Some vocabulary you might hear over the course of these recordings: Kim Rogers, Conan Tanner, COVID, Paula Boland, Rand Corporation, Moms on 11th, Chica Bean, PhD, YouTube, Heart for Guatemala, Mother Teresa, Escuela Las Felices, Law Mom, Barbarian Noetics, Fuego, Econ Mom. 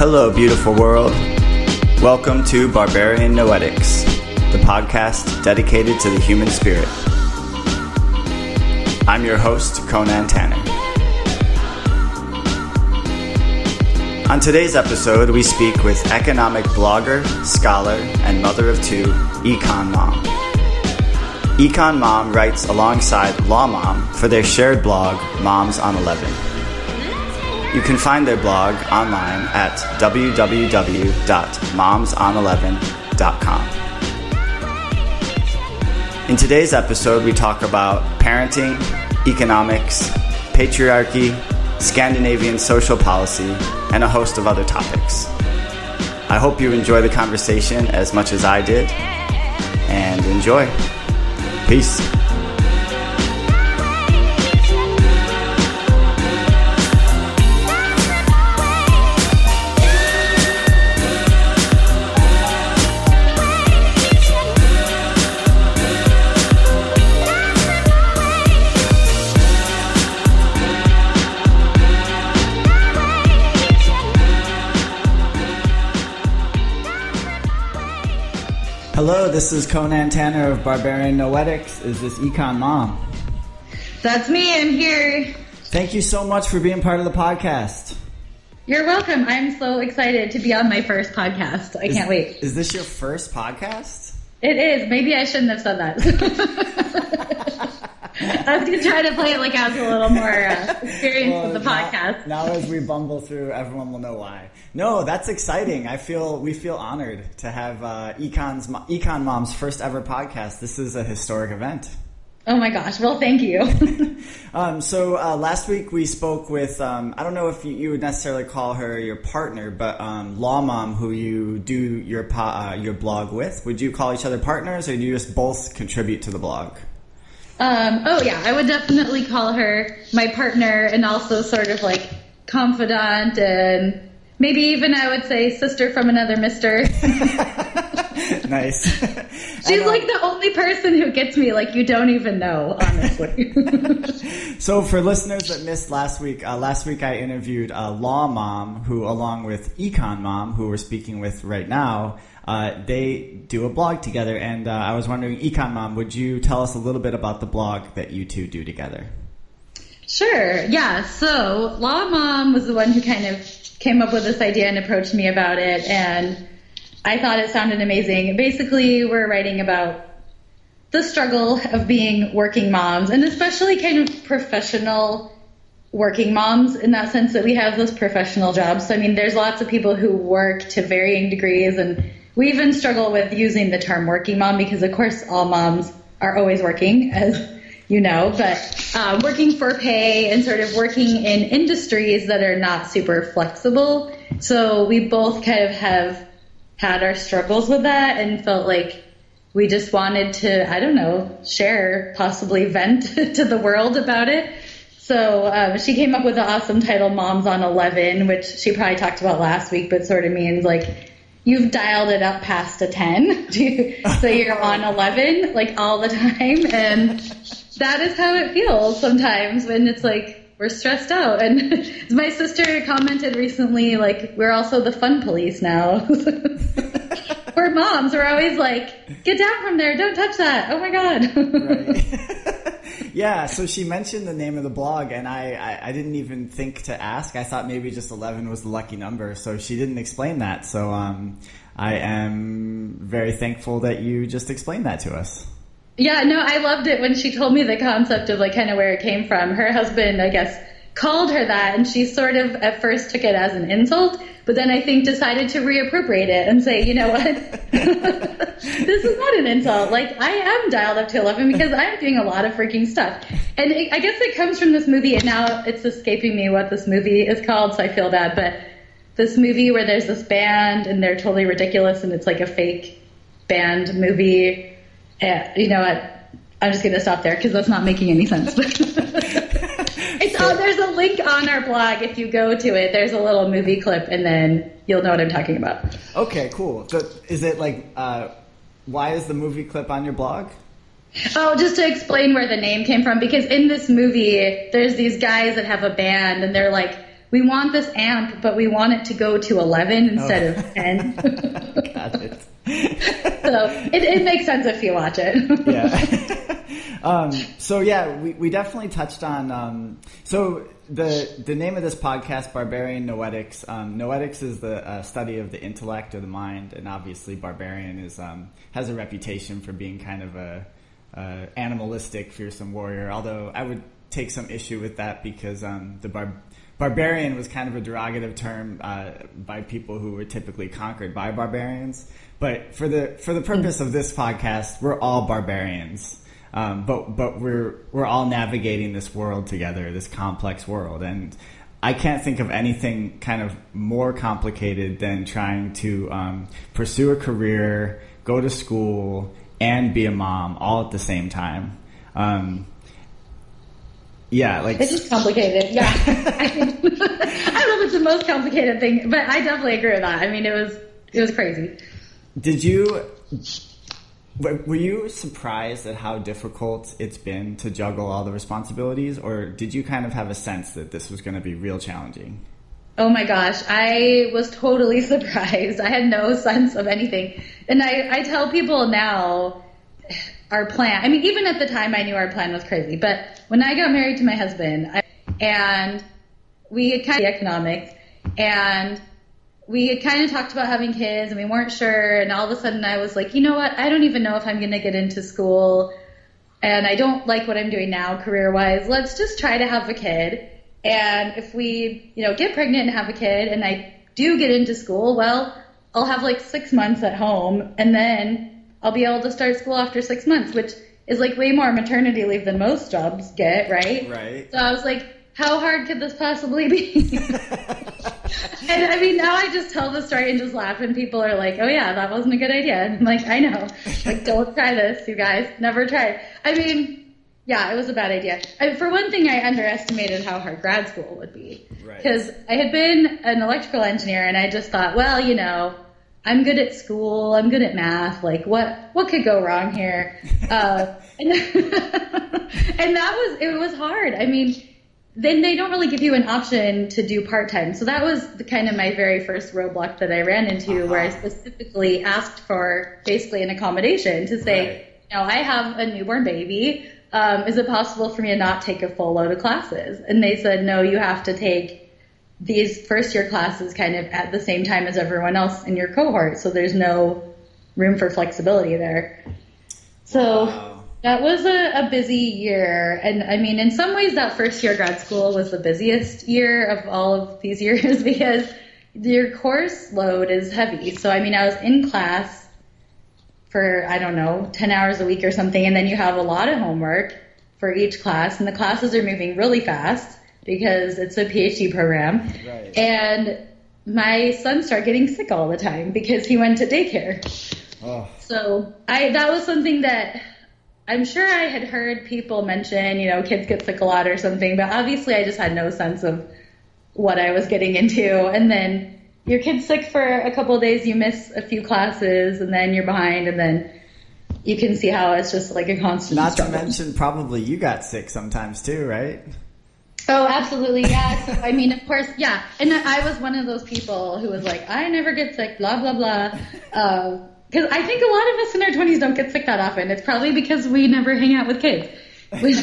Hello, beautiful world. Welcome to Barbarian Noetics, the podcast dedicated to the human spirit. I'm your host, Conan Tanner. On today's episode, we speak with economic blogger, scholar, and mother of two, Econ Mom. Econ Mom writes alongside Law Mom for their shared blog, Moms on 11th. You can find their blog online at www.momson11.com. In today's episode, we talk about parenting, economics, patriarchy, Scandinavian social policy, and a host of other topics. I hope you enjoy the conversation as much as I did, and enjoy. Peace. Hello, this is Conan Tanner of Barbarian Noetics. Is this Econ Mom? That's me, I'm here. Thank you so much for being part of the podcast. You're welcome. I'm so excited to be on my first podcast. I can't wait. Is this your first podcast? It is. Maybe I shouldn't have said that. I was going to try to play it like I was a little more experienced with the podcast. Now as we bumble through, everyone will know why. No, that's exciting. We feel honored to have Econ Mom's first ever podcast. This is a historic event. Oh my gosh. Well, thank you. So last week we spoke with, I don't know if you would necessarily call her your partner, but Law Mom, who you do your blog with. Would you call each other partners, or do you just both contribute to the blog? I would definitely call her my partner, and also sort of like confidant, and maybe even I would say sister from another mister. Nice. She's like the only person who gets me, like, you don't even know, honestly. So for listeners that missed last week I interviewed Law Mom, who along with Econ Mom, who we're speaking with right now, they do a blog together, and I was wondering, Econ Mom, would you tell us a little bit about the blog that you two do together? Sure, yeah. So Law Mom was the one who kind of came up with this idea and approached me about it, and I thought it sounded amazing. Basically, we're writing about the struggle of being working moms, and especially kind of professional working moms, in that sense that we have those professional jobs. So, I mean, there's lots of people who work to varying degrees, and we even struggle with using the term working mom because, of course, all moms are always working, as you know, but working for pay and sort of working in industries that are not super flexible. So we both kind of have had our struggles with that and felt like we just wanted to, I don't know, share, possibly vent to the world about it. So she came up with the awesome title, Moms on 11, which she probably talked about last week, but sort of means like, you've dialed it up past a 10, so you're on 11, like, all the time, and that is how it feels sometimes when it's like, we're stressed out. And my sister commented recently, like, we're also the fun police now. We're moms, we're always like, get down from there, don't touch that, oh my god. Right. Yeah, so she mentioned the name of the blog, and I didn't even think to ask. I thought maybe just 11 was the lucky number, so she didn't explain that. So I am very thankful that you just explained that to us. Yeah, no, I loved it when she told me the concept of, like, kind of where it came from. Her husband, I guess, called her that, and she sort of at first took it as an insult, but then I think decided to reappropriate it and say, you know what, this is not an insult. Like, I am dialed up to 11 because I'm doing a lot of freaking stuff. And I guess it comes from this movie, and now it's escaping me what this movie is called, so I feel bad, but this movie where there's this band and they're totally ridiculous and it's like a fake band movie. You know what? I'm just going to stop there because that's not making any sense. There's a link on our blog. If you go to it, there's a little movie clip, and then you'll know what I'm talking about. Okay, cool. So is it like, why is the movie clip on your blog? Oh, just to explain where the name came from, because in this movie, there's these guys that have a band, and they're like, we want this amp, but we want it to go to 11 instead of 10. Got it. So it makes sense if you watch it. Yeah. So yeah, we definitely touched on. So the name of this podcast, Barbarian Noetics. Noetics is the study of the intellect or the mind, and obviously Barbarian is has a reputation for being kind of a animalistic, fearsome warrior. Although I would take some issue with that because the Barbarian was kind of a derogative term by people who were typically conquered by barbarians. But for the purpose of this podcast, we're all barbarians. But we're all navigating this world together, this complex world. And I can't think of anything kind of more complicated than trying to pursue a career, go to school, and be a mom all at the same time. Yeah, like it's just complicated. Yeah, I don't know if it's the most complicated thing, but I definitely agree with that. I mean, it was crazy. Were you surprised at how difficult it's been to juggle all the responsibilities, or did you kind of have a sense that this was going to be real challenging? Oh my gosh, I was totally surprised. I had no sense of anything, and I tell people now. Our plan, I mean, even at the time I knew our plan was crazy, but when I got married to my husband and we had kind of economics and we had kind of talked about having kids and we weren't sure. And all of a sudden I was like, you know what? I don't even know if I'm going to get into school and I don't like what I'm doing now career wise. Let's just try to have a kid. And if we, you know, get pregnant and have a kid and I do get into school, well, I'll have like 6 months at home and then I'll be able to start school after 6 months, which is like way more maternity leave than most jobs get, right? Right. So I was like, how hard could this possibly be? And I mean, now I just tell the story and just laugh, and people are like, oh yeah, that wasn't a good idea. And I'm like, I know. Like, don't try this, you guys. Never try it. I mean, yeah, it was a bad idea. For one thing, I underestimated how hard grad school would be. Right. Because I had been an electrical engineer, and I just thought, well, you know, I'm good at school. I'm good at math. Like, what could go wrong here? And it was hard. I mean, then they don't really give you an option to do part-time. So that was kind of my very first roadblock that I ran into, where I specifically asked for basically an accommodation to say, right, you know, I have a newborn baby. Is it possible for me to not take a full load of classes? And they said, no, you have to take these first year classes kind of at the same time as everyone else in your cohort. So there's no room for flexibility there. So that was a busy year. And I mean, in some ways that first year grad school was the busiest year of all of these years because your course load is heavy. So, I mean, I was in class for, I don't know, 10 hours a week or something. And then you have a lot of homework for each class and the classes are moving really fast, because it's a PhD program. Right. And my son started getting sick all the time because he went to daycare. Oh. So that was something that I'm sure I had heard people mention, you know, kids get sick a lot or something, but obviously I just had no sense of what I was getting into. And then your kid's sick for a couple of days, you miss a few classes, and then you're behind, and then you can see how it's just like a constant struggle. To mention probably you got sick sometimes too, right? Oh, absolutely, yeah. So, I mean, of course, yeah. And I was one of those people who was like, I never get sick, blah, blah, blah. Because I think a lot of us in our 20s don't get sick that often. It's probably because we never hang out with kids, which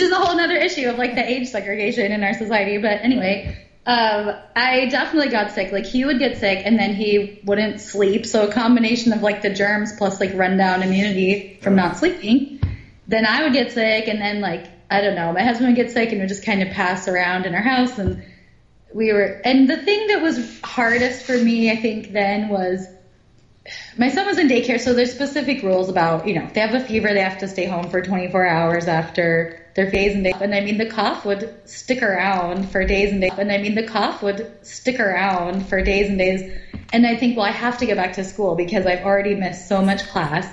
is a whole other issue of, like, the age segregation in our society. But anyway, I definitely got sick. Like, he would get sick, and then he wouldn't sleep. So a combination of, like, the germs plus, like, rundown immunity from not sleeping. Then I would get sick, and then, like, I don't know, my husband would get sick and would just kind of pass around in our house. And we were, and the thing that was hardest for me, I think, then was my son was in daycare, so there's specific rules about, you know, if they have a fever, they have to stay home for 24 hours after their phase and day. And I mean, the cough would stick around for days and days. And I mean, the cough would stick around for days and days. And I think, well, I have to get back to school because I've already missed so much class.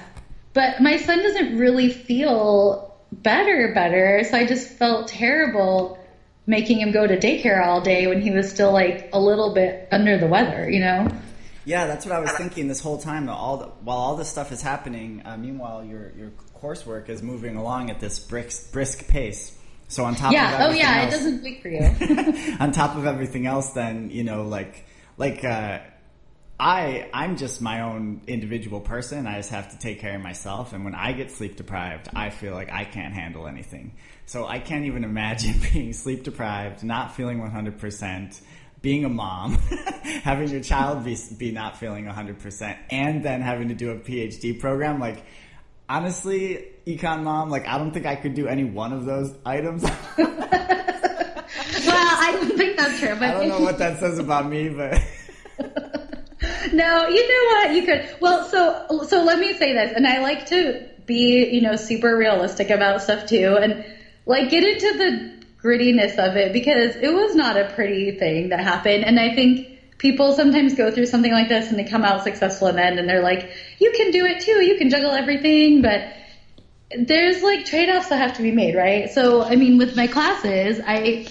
But my son doesn't really feel better. So I just felt terrible making him go to daycare all day when he was still like a little bit under the weather, you know? Yeah, that's what I was thinking this whole time. While all this stuff is happening, meanwhile, your coursework is moving along at this brisk pace. So on top of everything else, it doesn't wait for you. On top of everything else, then, you know, I'm just my own individual person. I just have to take care of myself. And when I get sleep deprived, I feel like I can't handle anything. So I can't even imagine being sleep deprived, not feeling 100%. Being a mom, having your child be not feeling 100%, and then having to do a PhD program. Like, honestly, Econ Mom, like, I don't think I could do any one of those items. Well, I don't think that's true. But I don't know what that says about me, but... No, you know what? You could. Well, so let me say this, and I like to be, you know, super realistic about stuff, too, and, like, get into the grittiness of it, because it was not a pretty thing that happened. And I think people sometimes go through something like this and they come out successful in the end, and they're like, you can do it too, you can juggle everything. But there's like trade-offs that have to be made, right? So I mean, with my classes, I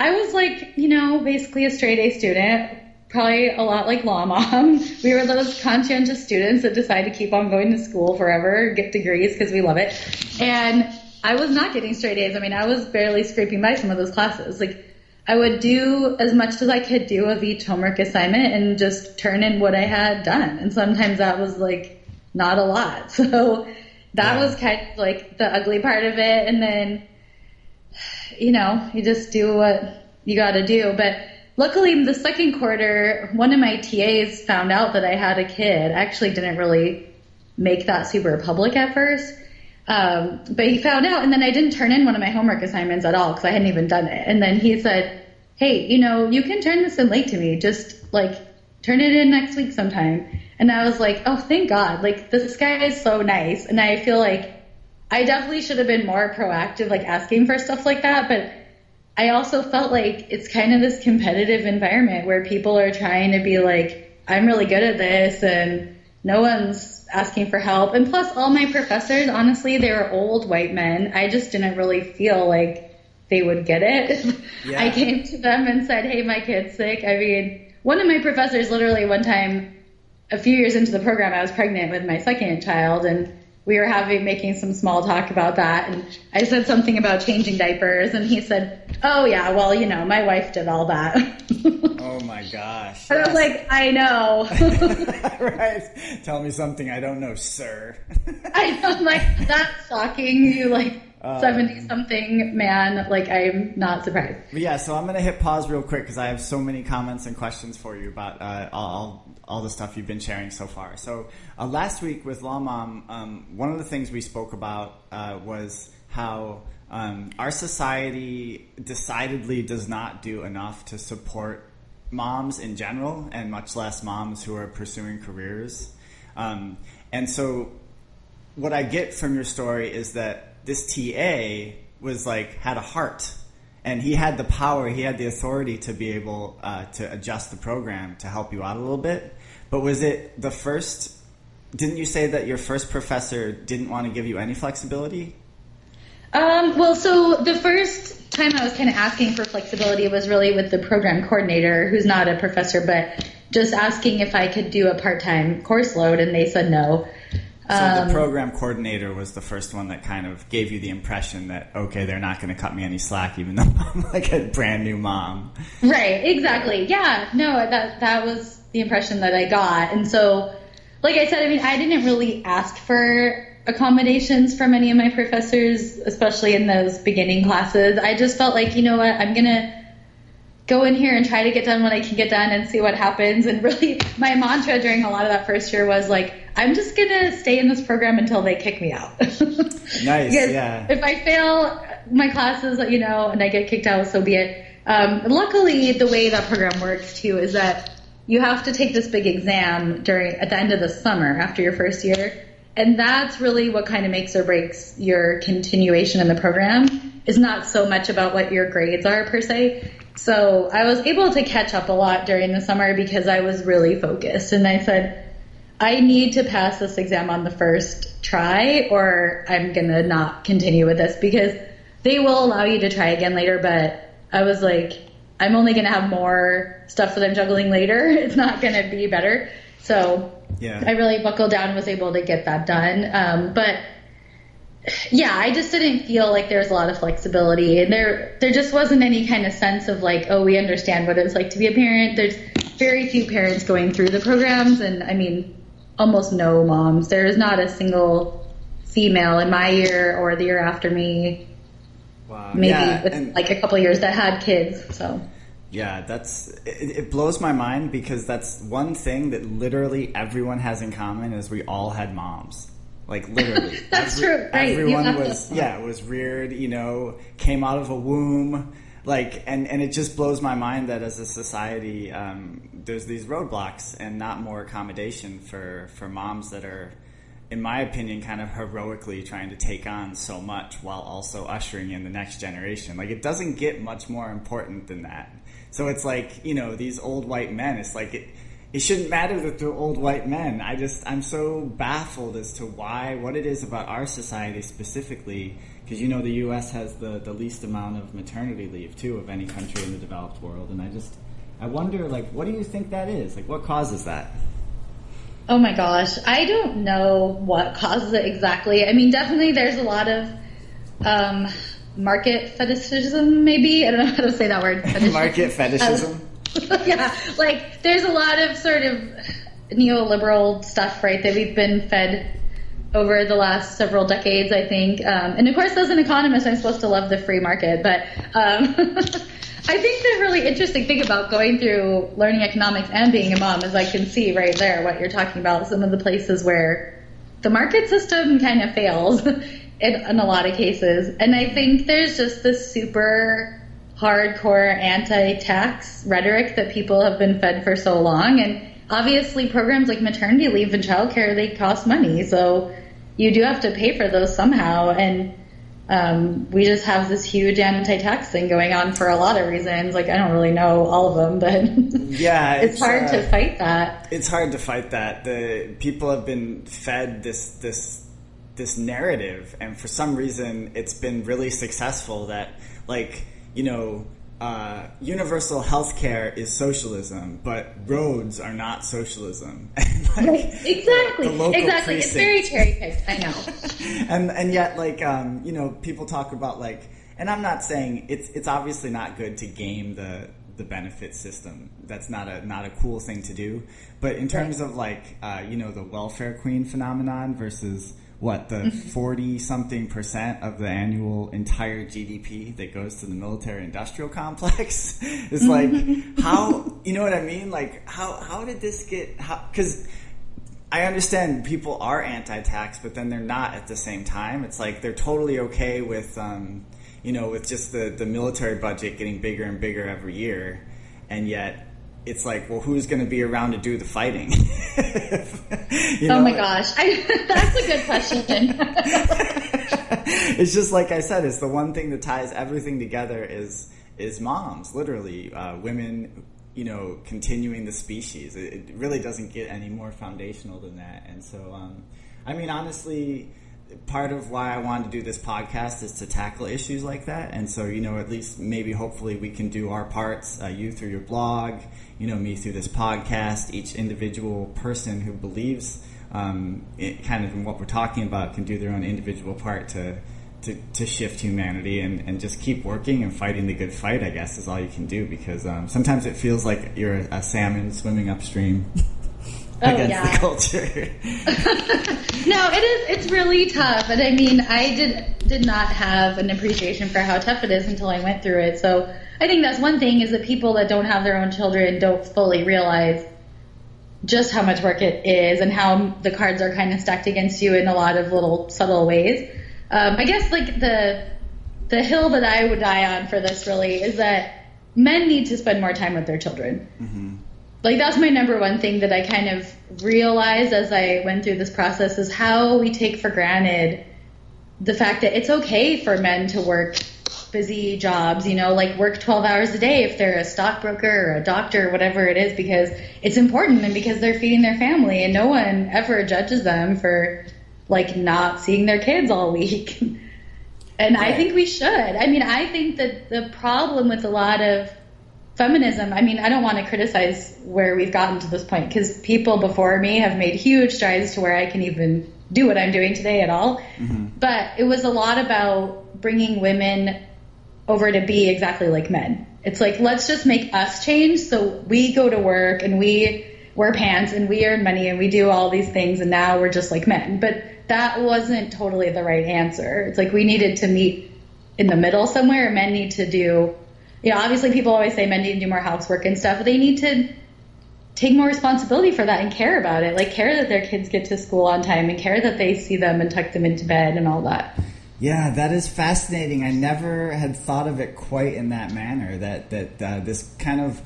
was like, you know, basically a straight A student, probably a lot like Law Mom. We were those conscientious students that decide to keep on going to school forever, get degrees because we love it. And I was not getting straight A's. I mean, I was barely scraping by some of those classes. Like, I would do as much as I could do of each homework assignment and just turn in what I had done. And sometimes that was, like, not a lot. So that was kind of, like, the ugly part of it. And then, you know, you just do what you got to do. But luckily, the second quarter, one of my TAs found out that I had a kid. I actually didn't really make that super public at first. But he found out, and then I didn't turn in one of my homework assignments at all because I hadn't even done it. And then he said, hey, you know, you can turn this in late to me. Just, like, turn it in next week sometime. And I was like, oh, thank God. Like, this guy is so nice. And I feel like I definitely should have been more proactive, like, asking for stuff like that. But I also felt like it's kind of this competitive environment where people are trying to be like, I'm really good at this, and no one's asking for help. And plus, all my professors, honestly, they were old white men. I just didn't really feel like they would get it. Yeah. I came to them and said, hey, my kid's sick. I mean, one of my professors, literally one time, a few years into the program, I was pregnant with my second child, and we were making some small talk about that. And I said something about changing diapers, and he said, oh yeah, well, you know, my wife did all that. Oh my gosh. And I was like, I know. Right. Tell me something I don't know, sir. I know, like, that's shocking. You, like, 70-something man, like, I'm not surprised. Yeah, so I'm going to hit pause real quick because I have so many comments and questions for you about all the stuff you've been sharing so far. So last week with Law Mom, one of the things we spoke about was how our society decidedly does not do enough to support moms in general, and much less moms who are pursuing careers. And so what I get from your story is that this TA was like, had a heart, and he had the power, he had the authority to be able to adjust the program to help you out a little bit. But was it the first, didn't you say that your first professor didn't want to give you any flexibility? Well, so the first time I was kind of asking for flexibility was really with the program coordinator, who's not a professor, but just asking if I could do a part-time course load, and they said no. So the program coordinator was the first one that kind of gave you the impression that, okay, they're not going to cut me any slack, even though I'm like a brand new mom. Right, exactly. Yeah, no, that was the impression that I got. And so, like I said, I mean, I didn't really ask for accommodations from any of my professors, especially in those beginning classes. I just felt like, you know what, I'm going to go in here and try to get done what I can get done and see what happens. And really, my mantra during a lot of that first year was like, I'm just going to stay in this program until they kick me out. Nice. Because yeah. If I fail my classes, you know, and I get kicked out, so be it. Luckily, the way that program works, too, is that you have to take this big exam at the end of the summer after your first year. And that's really what kind of makes or breaks your continuation in the program. It's not so much about what your grades are, per se. So I was able to catch up a lot during the summer because I was really focused. And I said, I need to pass this exam on the first try, or I'm going to not continue with this, because they will allow you to try again later. But I was like, I'm only going to have more stuff that I'm juggling later. It's not going to be better. So yeah. I really buckled down and was able to get that done. But yeah, I just didn't feel like there was a lot of flexibility, and there just wasn't any kind of sense of like, oh, we understand what it's like to be a parent. There's very few parents going through the programs, and I mean, almost no moms. There is not a single female in my year or the year after me. Wow. Maybe with like a couple of years that had kids. So yeah, it blows my mind, because that's one thing that literally everyone has in common is we all had moms. Like literally, that's true. Right? Everyone was reared, came out of a womb. Like, and it just blows my mind that as a society, there's these roadblocks and not more accommodation for moms that are, in my opinion, kind of heroically trying to take on so much while also ushering in the next generation. Like, it doesn't get much more important than that. So it's like, these old white men, it's like it shouldn't matter that they're old white men. I'm so baffled as to what it is about our society specifically, because, the U.S. has the least amount of maternity leave, too, of any country in the developed world. And I wonder, like, what do you think that is? Like, what causes that? Oh my gosh, I don't know what causes it exactly. I mean, definitely there's a lot of market fetishism, maybe. I don't know how to say that word. Market fetishism? Yeah, like there's a lot of sort of neoliberal stuff, right, that we've been fed over the last several decades, I think. And of course, as an economist, I'm supposed to love the free market, but I think the really interesting thing about going through learning economics and being a mom is I can see right there what you're talking about, some of the places where the market system kind of fails in a lot of cases. And I think there's just this super hardcore anti-tax rhetoric that people have been fed for so long. And obviously programs like maternity leave and childcare, they cost money. So you do have to pay for those somehow. And we just have this huge anti-tax thing going on for a lot of reasons. Like, I don't really know all of them, but yeah, it's hard to fight that. It's hard to fight that. The people have been fed this narrative, and for some reason, it's been really successful. That, like, universal health care is socialism, but roads are not socialism. Exactly. Precinct. It's very cherry-picked, I know. and yet, like, people talk about, like, and I'm not saying it's obviously not good to game the benefit system. That's not a cool thing to do. But in terms of, like, the welfare queen phenomenon versus what, the 40-something percent of the annual entire GDP that goes to the military-industrial complex? It's like, how, you know what I mean? Like, how did this get, because I understand people are anti-tax, but then they're not at the same time. It's like they're totally okay with, with just the military budget getting bigger and bigger every year, and yet it's like, well, who's going to be around to do the fighting? Oh my gosh. That's a good question. It's just like I said, it's the one thing that ties everything together is moms, literally. Women, continuing the species. It really doesn't get any more foundational than that. And so, I mean, honestly, part of why I wanted to do this podcast is to tackle issues like that. And so, at least maybe hopefully we can do our parts, you through your blog, me through this podcast. Each individual person who believes kind of in what we're talking about can do their own individual part to shift humanity and just keep working and fighting the good fight, I guess, is all you can do, because sometimes it feels like you're a salmon swimming upstream. The culture. No, it's really tough. And I mean, I did not have an appreciation for how tough it is until I went through it. So I think that's one thing, is that people that don't have their own children don't fully realize just how much work it is and how the cards are kind of stacked against you in a lot of little subtle ways. I guess, like, the hill that I would die on for this really is that men need to spend more time with their children. Mm-hmm. Like, that's my number one thing that I kind of realized as I went through this process, is how we take for granted the fact that it's okay for men to work busy jobs, you know, like work 12 hours a day if they're a stockbroker or a doctor or whatever it is, because it's important and because they're feeding their family, and no one ever judges them for like not seeing their kids all week. And right. I think we should. I mean, I think that the problem with a lot of feminism, I mean, I don't want to criticize where we've gotten to this point, because people before me have made huge strides to where I can even do what I'm doing today at all. Mm-hmm. But it was a lot about bringing women over to be exactly like men. It's like, let's just make us change. So we go to work and we wear pants and we earn money and we do all these things, and now we're just like men. But that wasn't totally the right answer. It's like we needed to meet in the middle somewhere. Men need to do, you know, obviously people always say men need to do more housework and stuff, but they need to take more responsibility for that and care about it. Like, care that their kids get to school on time and care that they see them and tuck them into bed and all that. Yeah, that is fascinating. I never had thought of it quite in that manner, that this kind of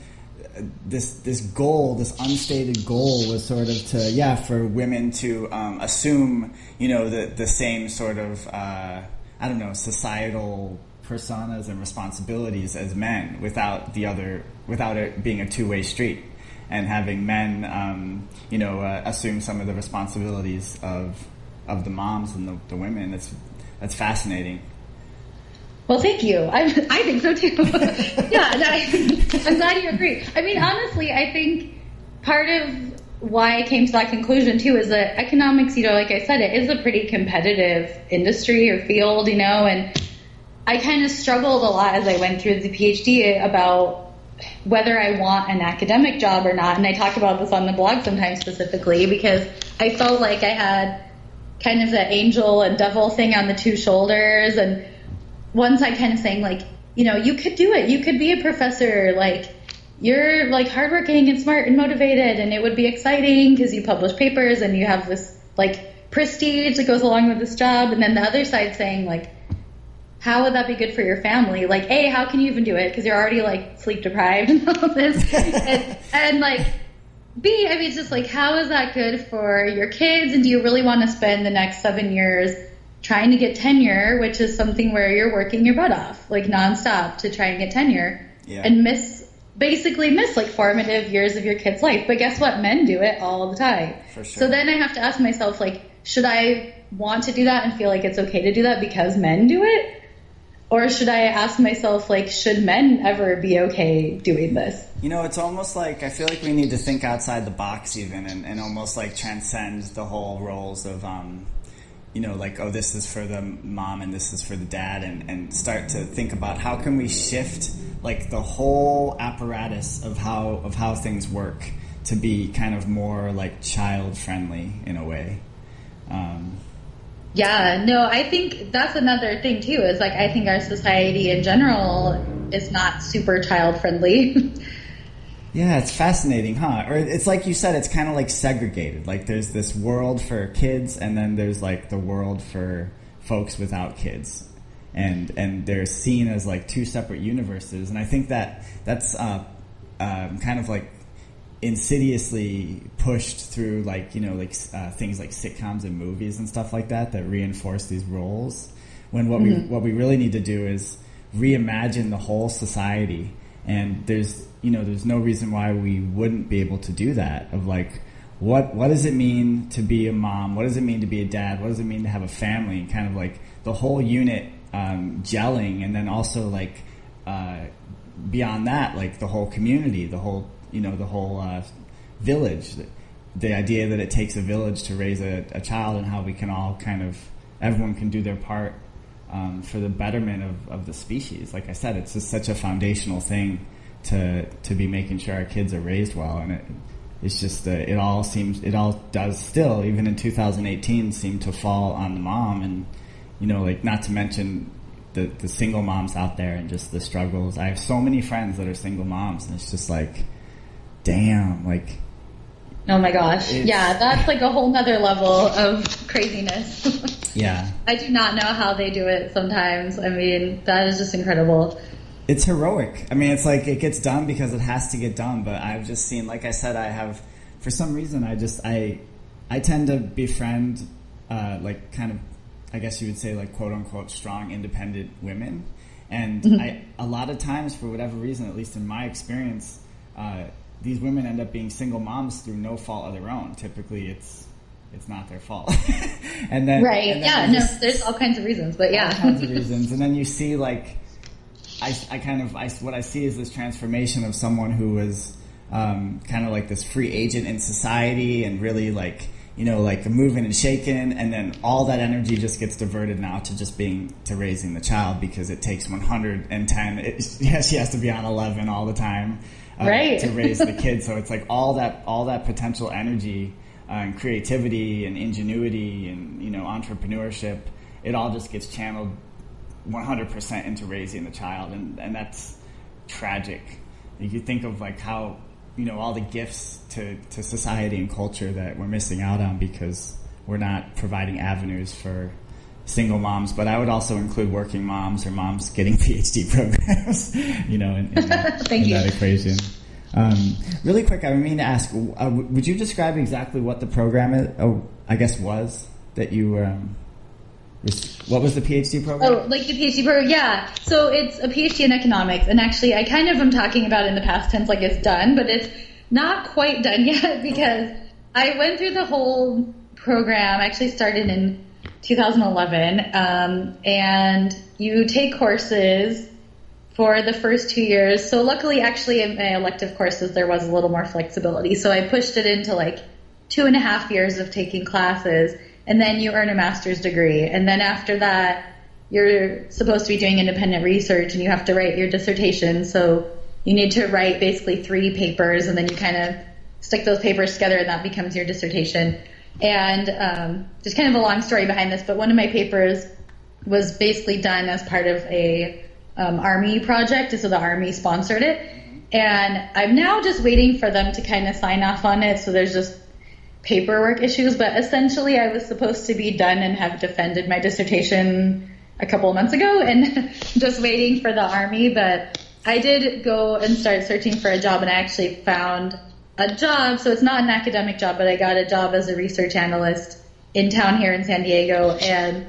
this goal, this unstated goal, was sort of to, yeah, for women to assume, you know, the same sort of, I don't know, societal personas and responsibilities as men, without it being a two-way street, and having men, you know, assume some of the responsibilities of the moms and the women. That's fascinating. Well, thank you. I think so, too. Yeah, no, I'm glad you agree. I mean, honestly, I think part of why I came to that conclusion, too, is that economics, you know, like I said, it is a pretty competitive industry or field, you know, and I kind of struggled a lot as I went through the PhD about whether I want an academic job or not. And I talk about this on the blog sometimes specifically, because I felt like I had kind of the angel and devil thing on the two shoulders, and one side kind of saying, like, you know, you could do it. You could be a professor. Like, you're, like, hardworking and smart and motivated, and it would be exciting because you publish papers and you have this, like, prestige that goes along with this job. And then the other side saying, like, how would that be good for your family? Like, hey, how can you even do it? Because you're already, like, sleep deprived and all this. and like, B, I mean, it's just, like, how is that good for your kids? And do you really want to spend the next 7 years trying to get tenure, which is something where you're working your butt off, like, nonstop to try and get tenure, yeah, and basically miss like formative years of your kid's life? But guess what? Men do it all the time. For sure. So then I have to ask myself, like, should I want to do that and feel like it's okay to do that because men do it? Or should I ask myself, like, should men ever be okay doing this? You know, it's almost like, I feel like we need to think outside the box even, and almost like transcend the whole roles of, you know, like, oh, this is for the mom and this is for the dad, and start to think about how can we shift, like, the whole apparatus of how things work to be kind of more, like, child-friendly in a way. Yeah, no, I think that's another thing, too, is, like, I think our society in general is not super child-friendly. Yeah, it's fascinating, huh? Or it's like you said, it's kind of, like, segregated. Like, there's this world for kids, and then there's, like, the world for folks without kids. And they're seen as, like, two separate universes. And I think that's kind of, like, insidiously pushed through, like, you know, like, things like sitcoms and movies and stuff like that reinforce these roles, when what we really need to do is reimagine the whole society. And there's, you know, there's no reason why we wouldn't be able to do that, of like, what does it mean to be a mom? What does it mean to be a dad? What does it mean to have a family? Kind of like the whole unit gelling, and then also, like, beyond that, like the whole community, the whole village, the idea that it takes a village to raise a child, and how we can all kind of, everyone can do their part for the betterment of the species. Like I said, it's just such a foundational thing to be making sure our kids are raised well. And it's just, it all does still, even in 2018, seem to fall on the mom. And, you know, like, not to mention the single moms out there and just the struggles. I have so many friends that are single moms, and it's just like, damn, like, oh my gosh. Yeah, that's like a whole nother level of craziness. Yeah. I do not know how they do it sometimes. I mean, that is just incredible. It's heroic. I mean, it's like it gets done because it has to get done. But I've just seen, like I said, I have, for some reason, I tend to befriend, like, kind of, I guess you would say, like, quote unquote, strong, independent women. And mm-hmm. A lot of times, for whatever reason, at least in my experience, these women end up being single moms through no fault of their own. Typically, it's not their fault. And then, right. And then there's all kinds of reasons, but yeah. All kinds of reasons. And then you see, like, what I see is this transformation of someone who was kind of like this free agent in society and really like, you know, like moving and shaking, and then all that energy just gets diverted now to just being, to raising the child, because it takes 110. She has to be on 11 all the time to raise the kid. So it's like all that potential energy and creativity and ingenuity and, you know, entrepreneurship, it all just gets channeled 100% into raising the child, and that's tragic. You could think of like how, you know, all the gifts to society and culture that we're missing out on because we're not providing avenues for single moms, but I would also include working moms or moms getting PhD programs, you know, in that equation. Really quick, I mean to ask, would you describe exactly what the program was that you... what was the PhD program? Oh, like the PhD program, yeah. So it's a PhD in economics, and actually I kind of am talking about in the past tense like it's done, but it's not quite done yet because I went through the whole program. I actually started in 2011, and you take courses for the first 2 years. So luckily, actually, in my elective courses, there was a little more flexibility. So I pushed it into like 2.5 years of taking classes, and then you earn a master's degree. And then after that, you're supposed to be doing independent research and you have to write your dissertation. So you need to write basically 3 papers, and then you kind of stick those papers together and that becomes your dissertation. And just kind of a long story behind this, but one of my papers was basically done as part of a Army project. So the Army sponsored it. And I'm now just waiting for them to kind of sign off on it. So there's just paperwork issues, but essentially I was supposed to be done and have defended my dissertation a couple of months ago and just waiting for the Army. But I did go and start searching for a job, and I actually found a job. So it's not an academic job, but I got a job as a research analyst in town here in San Diego, and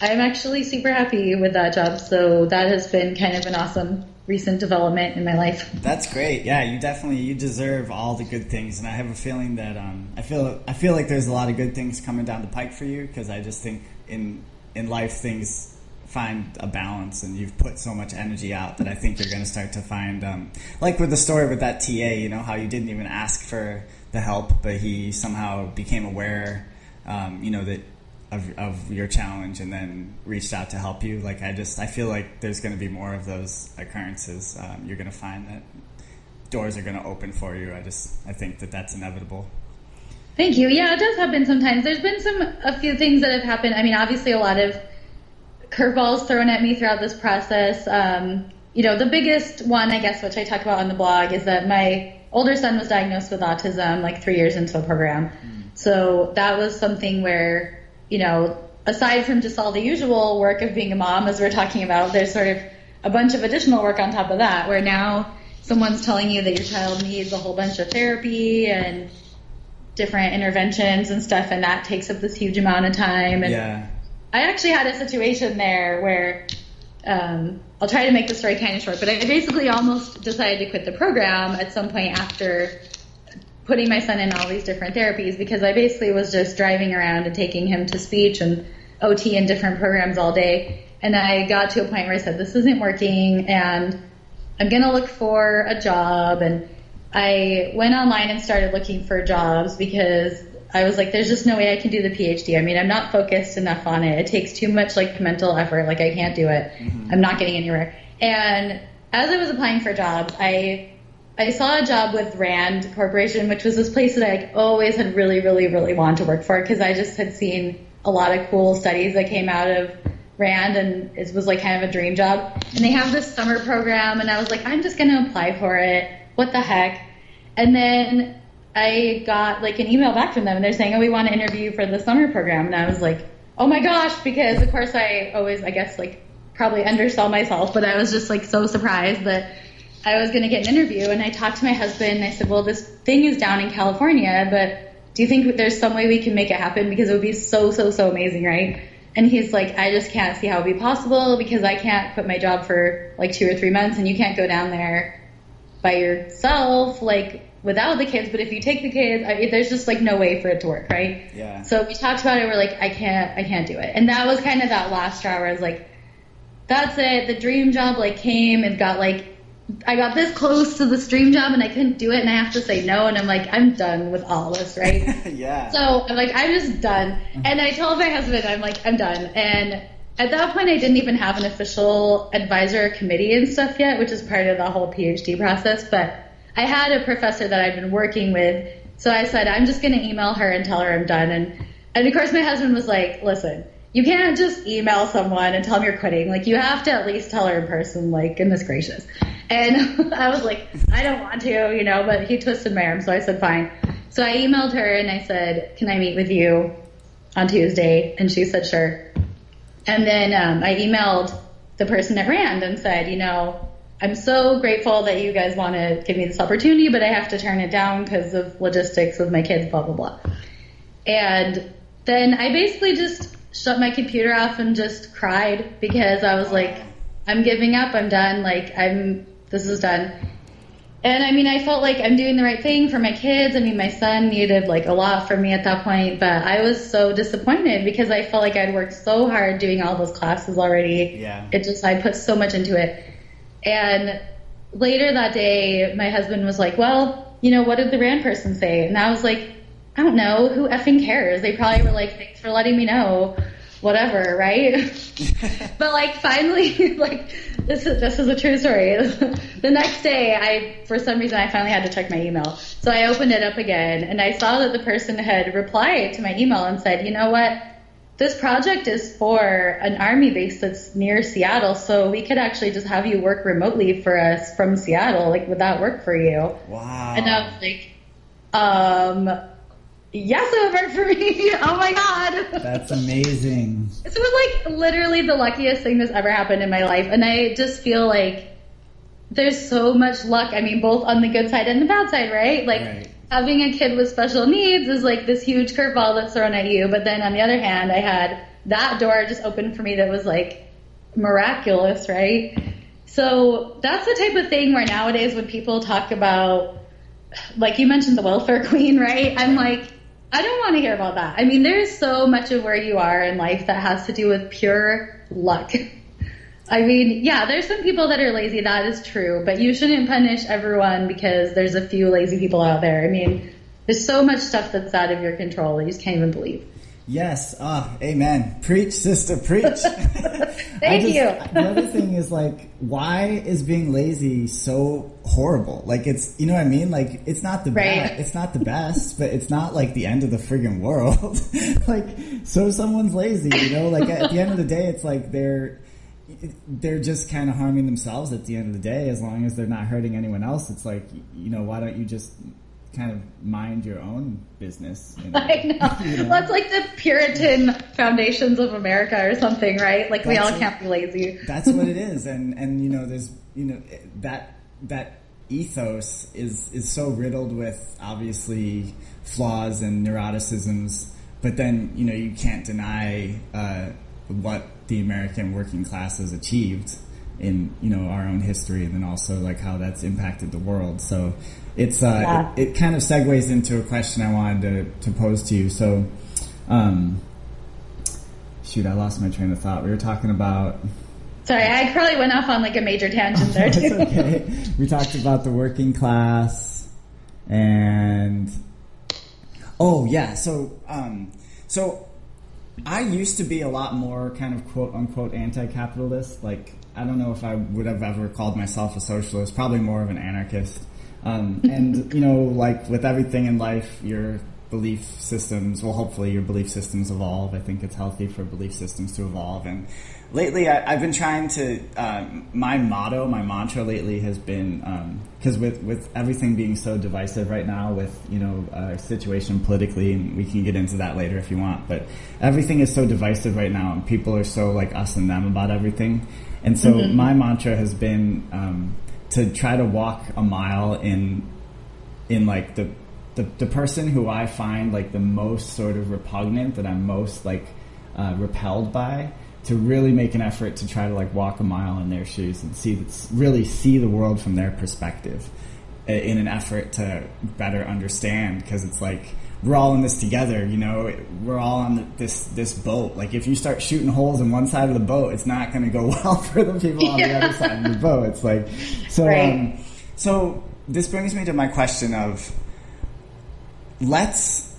I'm actually super happy with that job. So that has been kind of an awesome recent development in my life. That's great. Yeah, you deserve all the good things, and I have a feeling that I feel like there's a lot of good things coming down the pike for you, because I just think in life things find a balance, and you've put so much energy out that I think you're going to start to find like with the story with that TA, you know, how you didn't even ask for the help, but he somehow became aware you know, that of your challenge, and then reached out to help you. Like I feel like there's going to be more of those occurrences. You're going to find that doors are going to open for you. I think that that's inevitable. Thank you. Yeah, it does happen sometimes. There's been a few things that have happened. I mean, obviously a lot of curveballs thrown at me throughout this process. You know, the biggest one, I guess, which I talk about on the blog, is that my older son was diagnosed with autism like 3 years into the program. So that was something where, you know, aside from just all the usual work of being a mom, as we're talking about, there's sort of a bunch of additional work on top of that, where now someone's telling you that your child needs a whole bunch of therapy and different interventions and stuff, and that takes up this huge amount of time. And yeah. I actually had a situation there where, I'll try to make the story kind of short, but I basically almost decided to quit the program at some point after putting my son in all these different therapies, because I basically was just driving around and taking him to speech and OT and different programs all day. And I got to a point where I said, this isn't working and I'm going to look for a job. And I went online and started looking for jobs, because I was like, there's just no way I can do the PhD. I mean, I'm not focused enough on it. It takes too much like mental effort. Like I can't do it. Mm-hmm. I'm not getting anywhere. And as I was applying for jobs, I saw a job with Rand Corporation, which was this place that I always had really, really, really wanted to work for, because I just had seen a lot of cool studies that came out of Rand, and it was like kind of a dream job. And they have this summer program, and I was like, I'm just going to apply for it. What the heck? And then I got like an email back from them, and they're saying, oh, we want to interview you for the summer program. And I was like, oh my gosh, because of course I always, I guess, like probably undersell myself, but I was just like so surprised that I was going to get an interview. And I talked to my husband and I said, well, this thing is down in California, but do you think there's some way we can make it happen? Because it would be so, so, so amazing, right? And he's like, I just can't see how it would be possible because I can't quit my job for like 2 or 3 months and you can't go down there by yourself, like without the kids. But if you take the kids, there's just like no way for it to work, right? Yeah. So we talked about it. We're like, I can't do it. And that was kind of that last straw where I was like, that's it. The dream job like came and got like, I got this close to this dream job and I couldn't do it and I have to say no. And I'm like, I'm done with all this, right? Yeah. So I'm like, I'm just done. And I told my husband, I'm like, I'm done. And at that point, I didn't even have an official advisor or committee and stuff yet, which is part of the whole PhD process. But I had a professor that I'd been working with. So I said, I'm just going to email her and tell her I'm done. And of course, my husband was like, listen, you can't just email someone and tell them you're quitting. Like, you have to at least tell her in person, like, goodness gracious. And I was like, I don't want to, you know, but he twisted my arm. So I said, fine. So I emailed her and I said, can I meet with you on Tuesday? And she said, sure. And then I emailed the person at Rand and said, you know, I'm so grateful that you guys want to give me this opportunity, but I have to turn it down because of logistics with my kids, blah, blah, blah. And then I basically just shut my computer off and just cried because I was like, I'm giving up. I'm done. Like, this is done. And I mean, I felt like I'm doing the right thing for my kids. I mean, my son needed like a lot from me at that point, but I was so disappointed because I felt like I'd worked so hard doing all those classes already. Yeah. I put so much into it. And later that day, my husband was like, well, you know, what did the Rand person say? And I was like, I don't know, who effing cares? They probably were like, thanks for letting me know. Whatever, right? But like finally, like this is a true story. The next day, for some reason I finally had to check my email. So I opened it up again and I saw that the person had replied to my email and said, you know what? This project is for an army base that's near Seattle, so we could actually just have you work remotely for us from Seattle, like would that work for you? Wow. And I was like, yes, it worked for me. Oh my God. That's amazing. This was like literally the luckiest thing that's ever happened in my life. And I just feel like there's so much luck. I mean, both on the good side and the bad side, right? Like having a kid with special needs is like this huge curveball that's thrown at you. But then on the other hand, I had that door just open for me that was like miraculous, right? So that's the type of thing where nowadays when people talk about, like you mentioned the welfare queen, right? I'm like, I don't want to hear about that. I mean, there's so much of where you are in life that has to do with pure luck. I mean, yeah, there's some people that are lazy. That is true. But you shouldn't punish everyone because there's a few lazy people out there. I mean, there's so much stuff that's out of your control that you just can't even believe. Yes. Amen. Preach, sister, preach. Thank you. The other thing is like, why is being lazy so horrible? Like it's, you know what I mean? Like it's not the bad, it's not the best, but it's not like the end of the friggin' world. Like, so someone's lazy, you know, like at the end of the day, it's like they're just kind of harming themselves at the end of the day, as long as they're not hurting anyone else. It's like, you know, why don't you just kind of mind your own business, you know? I know. You know? Well, it's like the Puritan foundations of America or something, right? Like we all can't be lazy. That's what it is. And you know, there's, you know, that ethos is so riddled with obviously flaws and neuroticisms, but then, you know, you can't deny what the American working class has achieved in, you know, our own history, and then also like how that's impacted the world. So it's it kind of segues into a question I wanted to pose to you. So I lost my train of thought. We were talking about, sorry, I probably went off on like a major tangent there too. It's okay. We talked about the working class and so I used to be a lot more kind of quote unquote anti-capitalist. Like, I don't know if I would have ever called myself a socialist, probably more of an anarchist. And, you know, like with everything in life, you're belief systems, well, hopefully your belief systems evolve. I think it's healthy for belief systems to evolve. And lately, I've been trying to, my mantra lately has been, because with everything being so divisive right now with, you know, our situation politically, and we can get into that later if you want, but everything is so divisive right now, and people are so like us and them about everything. And so my mantra has been to try to walk a mile in like the person who I find like the most sort of repugnant, that I'm most like repelled by, to really make an effort to try to like walk a mile in their shoes and really see the world from their perspective, in an effort to better understand. Because it's like, we're all in this together, you know, we're all on this boat. Like, if you start shooting holes in one side of the boat, it's not going to go well for the people on the other side of the boat. It's like, so, right. So this brings me to my question of, there's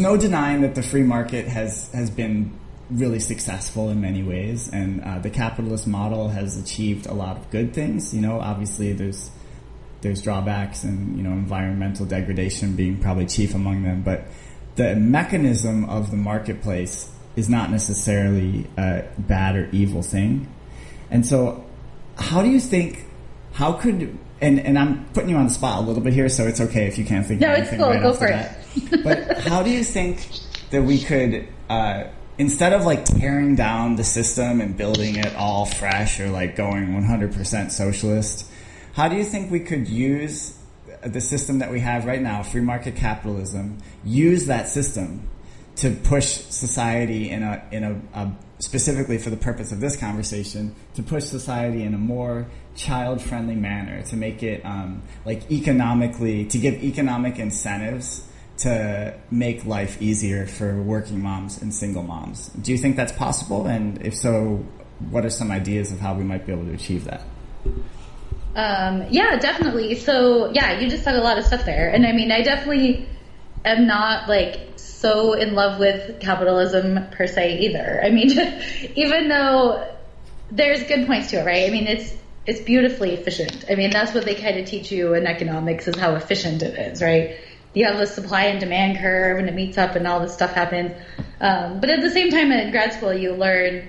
no denying that the free market has been really successful in many ways, and the capitalist model has achieved a lot of good things. You know, obviously there's drawbacks, and, you know, environmental degradation being probably chief among them, but the mechanism of the marketplace is not necessarily a bad or evil thing. And so how do you think, how could, and I'm putting you on the spot a little bit here, so it's okay if you can't think of anything. No, it's cool. Go for it. But how do you think that we could, instead of like tearing down the system and building it all fresh, or like going 100% socialist, how do you think we could use the system that we have right now, free market capitalism, use that system to push society in a specifically for the purpose of this conversation, to push society in a more child-friendly manner, to make it like economically, to give economic incentives to make life easier for working moms and single moms? Do you think that's possible? And if so, what are some ideas of how we might be able to achieve that? Yeah, definitely. So yeah, you just said a lot of stuff there. And I mean, I definitely am not like so in love with capitalism per se either. I mean, even though there's good points to it, right? I mean, it's beautifully efficient. I mean, that's what they kind of teach you in economics, is how efficient it is, right? You have the supply and demand curve, and it meets up, and all this stuff happens. But at the same time, in grad school, you learn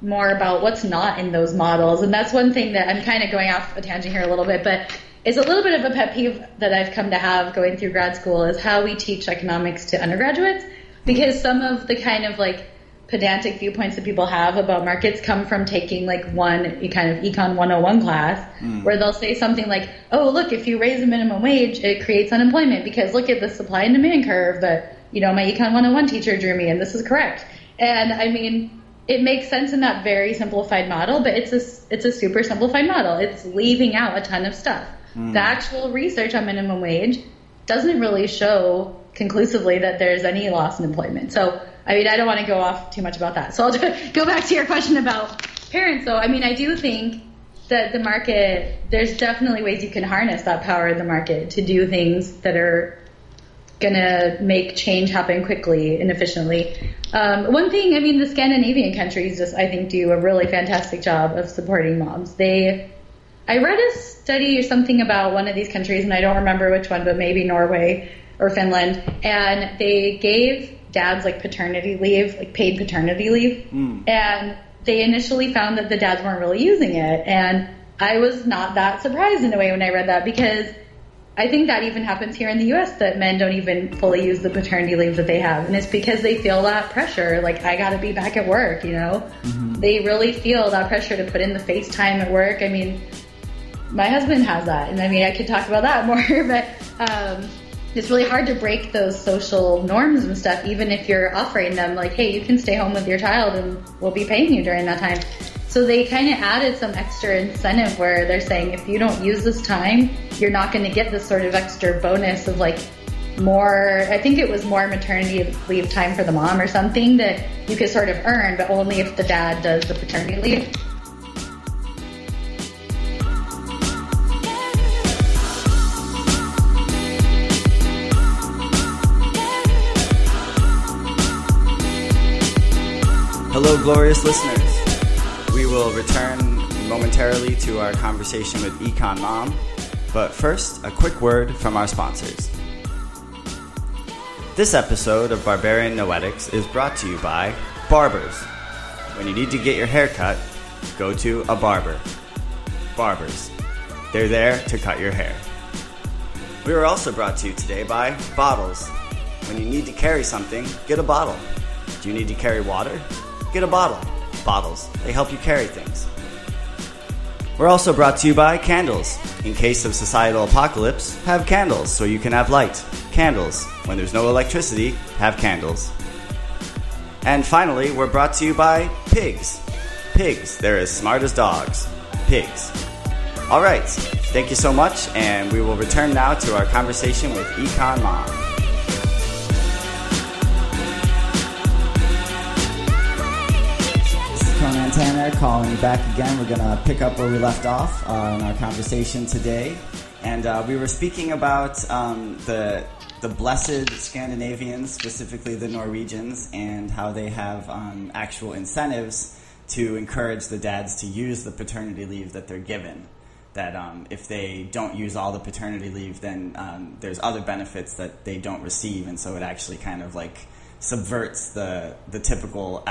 more about what's not in those models. And that's one thing that I'm kind of going off a tangent here a little bit, but it's a little bit of a pet peeve that I've come to have going through grad school, is how we teach economics to undergraduates, because some of the kind of like pedantic viewpoints that people have about markets come from taking like one kind of Econ 101 class, where they'll say something like, oh, look, if you raise the minimum wage, it creates unemployment, because look at the supply and demand curve that, you know, my Econ 101 teacher drew me, and this is correct. And I mean, it makes sense in that very simplified model, but it's a super simplified model. It's leaving out a ton of stuff. The actual research on minimum wage doesn't really show conclusively that there's any loss in employment. So, I mean, I don't want to go off too much about that. So I'll go back to your question about parents, though. I mean, I do think that the market, there's definitely ways you can harness that power of the market to do things that are going to make change happen quickly and efficiently. One thing, I mean, the Scandinavian countries just, I think, do a really fantastic job of supporting moms. I read a study or something about one of these countries, and I don't remember which one, but maybe Norway or Finland, and they gave dads like paternity leave, like paid paternity leave, and they initially found that the dads weren't really using it. And I was not that surprised in a way when I read that, because I think that even happens here in the U.S., that men don't even fully use the paternity leave that they have. And it's because they feel that pressure, like, I got to be back at work, you know? They really feel that pressure to put in the face time at work. I mean, my husband has that, and I mean, I could talk about that more, but it's really hard to break those social norms and stuff, even if you're offering them, like, hey, you can stay home with your child, and we'll be paying you during that time. So they kind of added some extra incentive where they're saying, if you don't use this time, you're not going to get this sort of extra bonus of like more, I think it was more maternity leave time for the mom or something that you could sort of earn, but only if the dad does the paternity leave. Hello, glorious listeners. We will return momentarily to our conversation with Econ Mom, but first, a quick word from our sponsors. This episode of Barbarian Noetics is brought to you by Barbers. When you need to get your hair cut, go to a barber. Barbers. They're there to cut your hair. We were also brought to you today by bottles. When you need to carry something, get a bottle. Do you need to carry water? Get a bottle. Bottles. They help you carry things. We're also brought to you by candles. In case of societal apocalypse, have candles so you can have light. Candles. When there's no electricity, have candles. And finally, we're brought to you by pigs. Pigs, they're as smart as dogs. Pigs. All right, thank you so much, and we will return now to our conversation with Econ Mom. Conan Tanner calling back again. We're going to pick up where we left off in our conversation today. And we were speaking about the blessed Scandinavians, specifically the Norwegians, and how they have actual incentives to encourage the dads to use the paternity leave that they're given. That if they don't use all the paternity leave, then there's other benefits that they don't receive, and so it actually kind of like subverts the typical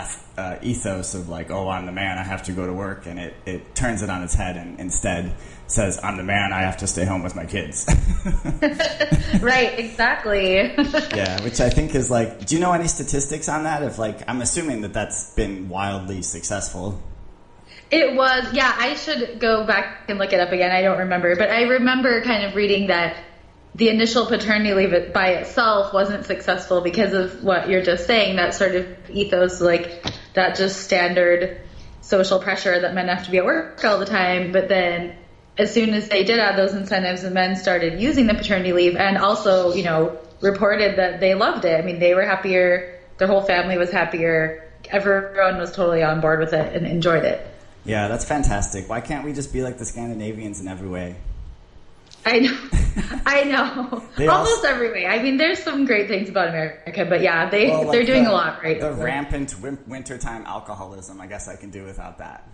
ethos of like, oh, I'm the man, I have to go to work, and it turns it on its head and instead says, I'm the man, I have to stay home with my kids. Right, exactly. Yeah, which I think is like, do you know any statistics on that? If like, I'm assuming that that's been wildly successful. It was, yeah, I should go back and look it up again. I don't remember, but I remember kind of reading that the initial paternity leave by itself wasn't successful because of what you're just saying, that sort of ethos, like that just standard social pressure that men have to be at work all the time. But then as soon as they did add those incentives and men started using the paternity leave and also, you know, reported that they loved it. I mean, they were happier. Their whole family was happier. Everyone was totally on board with it and enjoyed it. Yeah, that's fantastic. Why can't we just be like the Scandinavians in every way? I know. Almost every way. I mean, there's some great things about America, but yeah, they're doing a lot right. The rampant wintertime alcoholism, I guess I can do without that.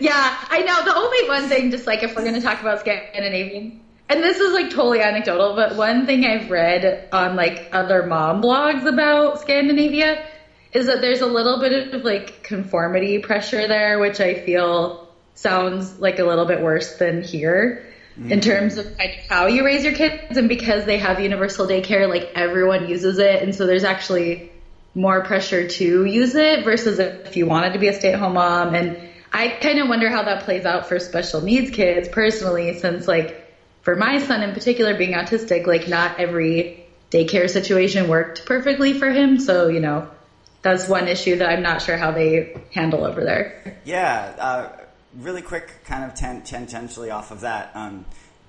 Yeah, I know. The only one thing, just like if we're going to talk about Scandinavian, and this is like totally anecdotal, but one thing I've read on like other mom blogs about Scandinavia is that there's a little bit of like conformity pressure there, which I feel sounds like a little bit worse than here in terms of like how you raise your kids, and because they have universal daycare, like everyone uses it, and so there's actually more pressure to use it versus if you wanted to be a stay-at-home mom. And I kind of wonder how that plays out for special needs kids personally, since like for my son in particular, being autistic, like not every daycare situation worked perfectly for him, so you know, that's one issue that I'm not sure how they handle over there. Yeah. Really quick, kind of tangentially off of that,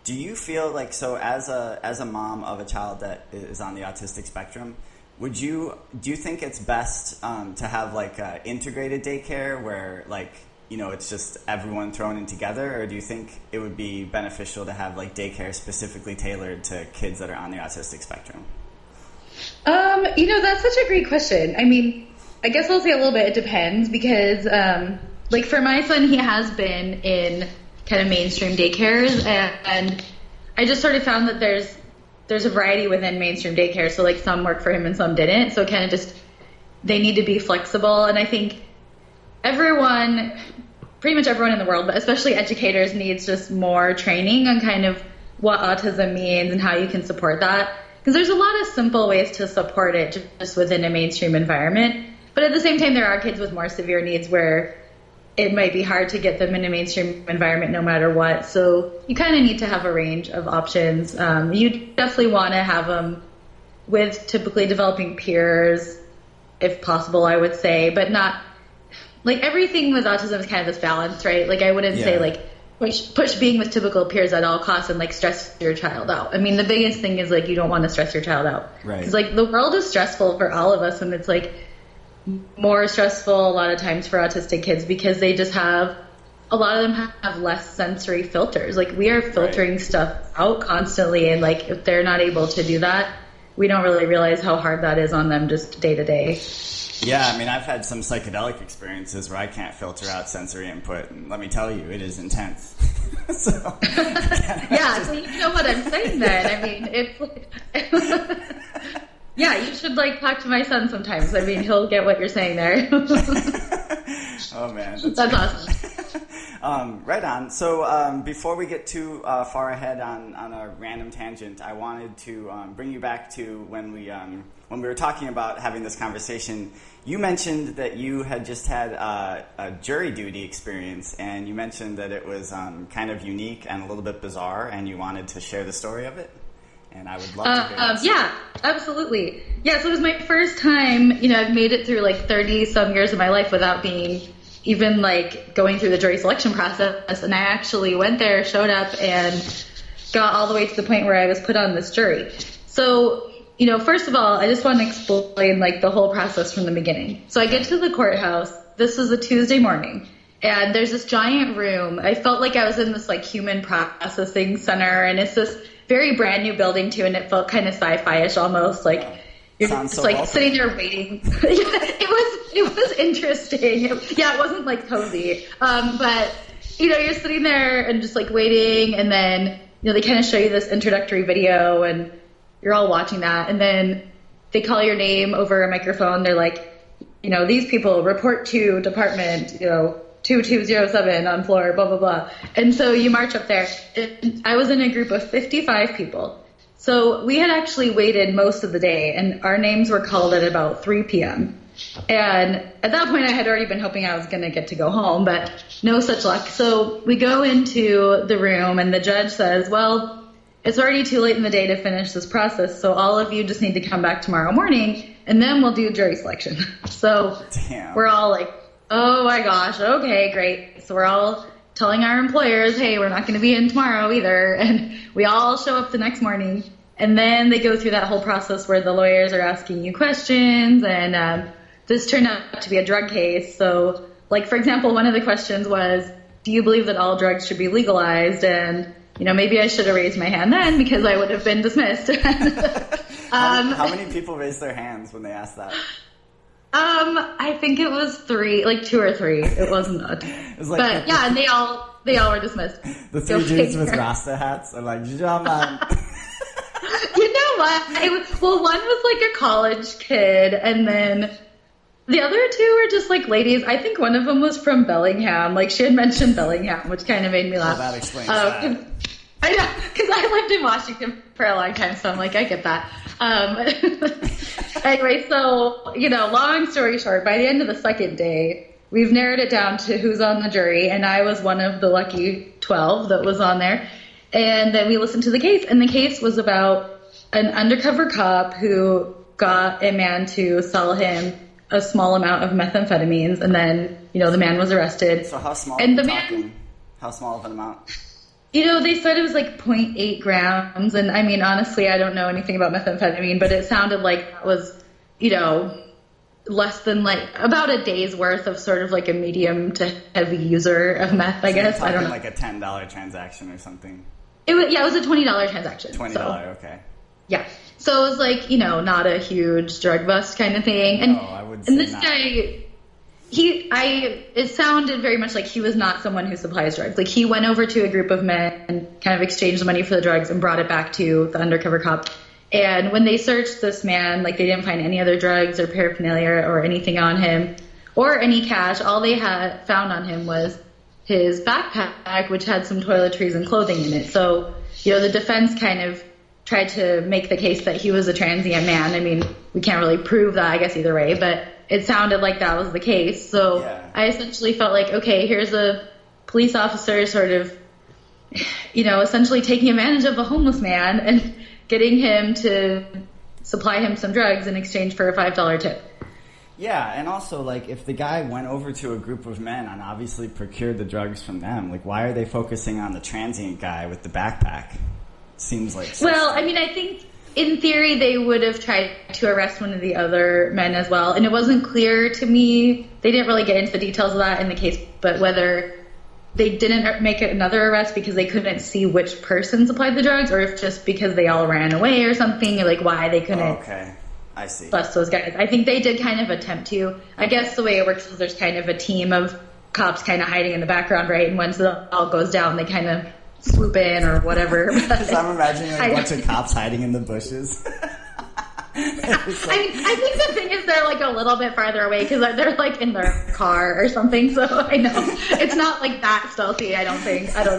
do you feel like, so as a mom of a child that is on the autistic spectrum, do you think it's best to have like integrated daycare where like, you know, it's just everyone thrown in together, or do you think it would be beneficial to have like daycare specifically tailored to kids that are on the autistic spectrum? You know, that's such a great question. I mean, I guess I'll say a little bit, it depends, because like for my son, he has been in kind of mainstream daycares, and I just sort of found that there's a variety within mainstream daycare. So like some work for him and some didn't. So kind of just, they need to be flexible. And I think pretty much everyone in the world, but especially educators, needs just more training on kind of what autism means and how you can support that. Because there's a lot of simple ways to support it just within a mainstream environment. But at the same time, there are kids with more severe needs where it might be hard to get them in a mainstream environment no matter what. So you kind of need to have a range of options. You definitely want to have them with typically developing peers, if possible, I would say, but not like everything with autism is kind of this balance, right? Like I wouldn't say like push being with typical peers at all costs and like stress your child out. I mean, the biggest thing is like, you don't want to stress your child out. Right. 'Cause like the world is stressful for all of us, and it's like more stressful a lot of times for autistic kids because they just have, a lot of them have less sensory filters. Like we are filtering stuff out constantly, and like if they're not able to do that, we don't really realize how hard that is on them just day to day. Yeah, I mean, I've had some psychedelic experiences where I can't filter out sensory input, and let me tell you, it is intense. So, yeah, so you know what I'm saying then. I mean, it's like, yeah, you should like talk to my son sometimes. I mean, he'll get what you're saying there. Oh man, that's awesome. Right on. So before we get too far ahead on a random tangent, I wanted to bring you back to when we were talking about having this conversation. You mentioned that you had just had a jury duty experience, and you mentioned that it was kind of unique and a little bit bizarre, and you wanted to share the story of it. And I would love to hear it. Yeah, absolutely. Yeah, so it was my first time. You know, I've made it through like 30 some years of my life without being even like going through the jury selection process, and I actually went there, showed up, and got all the way to the point where I was put on this jury. So, you know, first of all, I just want to explain like the whole process from the beginning. So I get to the courthouse. This was a Tuesday morning, and there's this giant room. I felt like I was in this like human processing center, and it's this very brand new building too, and it felt kind of sci-fi-ish almost, like you're just so like awesome, sitting there waiting. It was interesting. It wasn't like cozy. But you know, you're sitting there and just like waiting, and then you know they kind of show you this introductory video, and you're all watching that, and then they call your name over a microphone. They're like, you know, these people report to department, you know, 2207 on floor, blah blah blah. And so you march up there. And I was in a group of 55 people. So we had actually waited most of the day, and our names were called at about 3 p.m. And at that point, I had already been hoping I was going to get to go home, but no such luck. So we go into the room, and the judge says, well, it's already too late in the day to finish this process, so all of you just need to come back tomorrow morning, and then we'll do jury selection. So damn, we're all like, oh my gosh, okay, great. So we're all telling our employers, hey, we're not going to be in tomorrow either. And we all show up the next morning. And then they go through that whole process where the lawyers are asking you questions. And this turned out to be a drug case. So, like, for example, one of the questions was, do you believe that all drugs should be legalized? And, you know, maybe I should have raised my hand then because I would have been dismissed. How many people raised their hands when they asked that? I think it was 3, like 2 or 3. It wasn't a ton. It was like, but yeah, and they all were dismissed. The 3 dudes with Rasta hats are like, yeah, man. You know what? One was like a college kid, and then the other 2 were just like ladies. I think one of them was from Bellingham. Like she had mentioned Bellingham, which kind of made me laugh. Well, that explains that. I know, because I lived in Washington for a long time, so I'm like, I get that. Anyway, so, you know, long story short, by the end of the second day, we've narrowed it down to who's on the jury, and I was one of the lucky 12 that was on there. And then we listened to the case, and the case was about an undercover cop who got a man to sell him a small amount of methamphetamines, and then, you know, the man was arrested. So how small and the man, how small of an amount? You know, they said it was like 0.8 grams, and I mean, honestly, I don't know anything about methamphetamine, but it sounded like it was, you know, less than like about a day's worth of sort of like a medium to heavy user of meth, I guess. I don't know. Like a $10 transaction or something. It was a $20 transaction. $20, so, okay. Yeah. So it was like, you know, not a huge drug bust kind of thing. And, no, I would say and this not. Guy... It sounded very much like he was not someone who supplies drugs. Like he went over to a group of men and kind of exchanged the money for the drugs and brought it back to the undercover cop. And when they searched this man, like they didn't find any other drugs or paraphernalia or anything on him or any cash. All they had found on him was his backpack, which had some toiletries and clothing in it. So, you know, the defense kind of tried to make the case that he was a transient man. I mean, we can't really prove that, I guess, either way, but it sounded like that was the case. So yeah. I essentially felt like, okay, here's a police officer sort of, you know, essentially taking advantage of a homeless man and getting him to supply him some drugs in exchange for a $5 tip. Yeah, and also, like, if the guy went over to a group of men and obviously procured the drugs from them, like, why are they focusing on the transient guy with the backpack? Seems like... Well, I mean, I think... in theory, they would have tried to arrest one of the other men as well. And it wasn't clear to me. They didn't really get into the details of that in the case, but whether they didn't make another arrest because they couldn't see which person supplied the drugs, or if just because they all ran away or something, or like why they couldn't okay. I see. Bust those guys. I think they did kind of attempt to. I guess the way it works is there's kind of a team of cops kind of hiding in the background, right? And once it all goes down, they kind of swoop in or whatever. Because I'm imagining like, a bunch of cops hiding in the bushes. I think the thing is they're like a little bit farther away because they're like in their car or something. So I know it's not like that stealthy. I don't think so.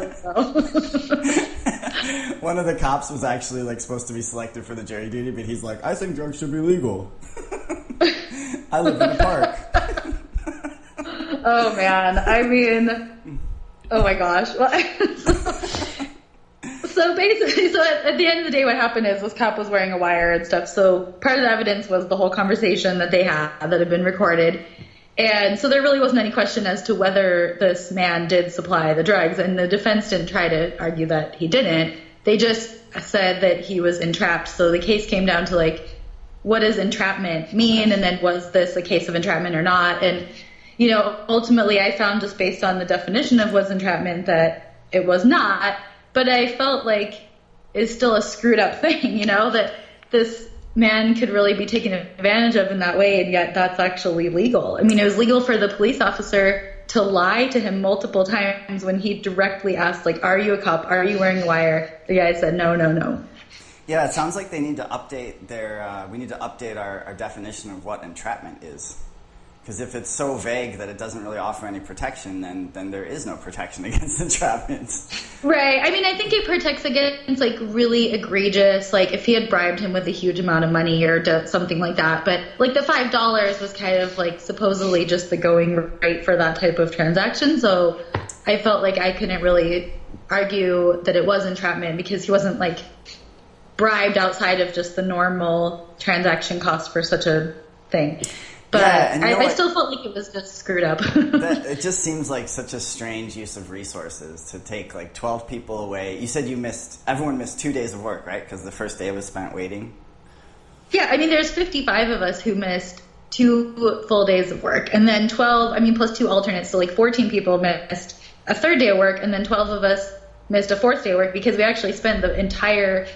One of the cops was actually like supposed to be selected for the jury duty, but he's like, I think drugs should be legal. I live in a park. Oh man! I mean, oh my gosh! So at the end of the day, what happened is this cop was wearing a wire and stuff. So part of the evidence was the whole conversation that they had that had been recorded. And so there really wasn't any question as to whether this man did supply the drugs. And the defense didn't try to argue that he didn't. They just said that he was entrapped. So the case came down to like, what does entrapment mean? And then was this a case of entrapment or not? And, you know, ultimately I found just based on the definition of what's entrapment that it was not. But I felt like it's still a screwed up thing, you know, that this man could really be taken advantage of in that way, and yet that's actually legal. I mean, it was legal for the police officer to lie to him multiple times when he directly asked, like, are you a cop? Are you wearing a wire? The guy said, no, no, no. Yeah, it sounds like they need to update their we need to update our definition of what entrapment is. Because if it's so vague that it doesn't really offer any protection, then there is no protection against entrapment. Right. I mean, I think it protects against, like, really egregious, like, if he had bribed him with a huge amount of money or something like that. But, like, the $5 was kind of, like, supposedly just the going rate for that type of transaction. So I felt like I couldn't really argue that it was entrapment because he wasn't, like, bribed outside of just the normal transaction cost for such a thing. But yeah, and I still felt like it was just screwed up. It just seems like such a strange use of resources to take like 12 people away. You said everyone missed 2 days of work, right? Because the first day was spent waiting. Yeah, I mean, there's 55 of us who missed 2 full days of work. And then 12, I mean, plus 2 alternates. So like 14 people missed a third day of work. And then 12 of us missed a fourth day of work because we actually spent the entire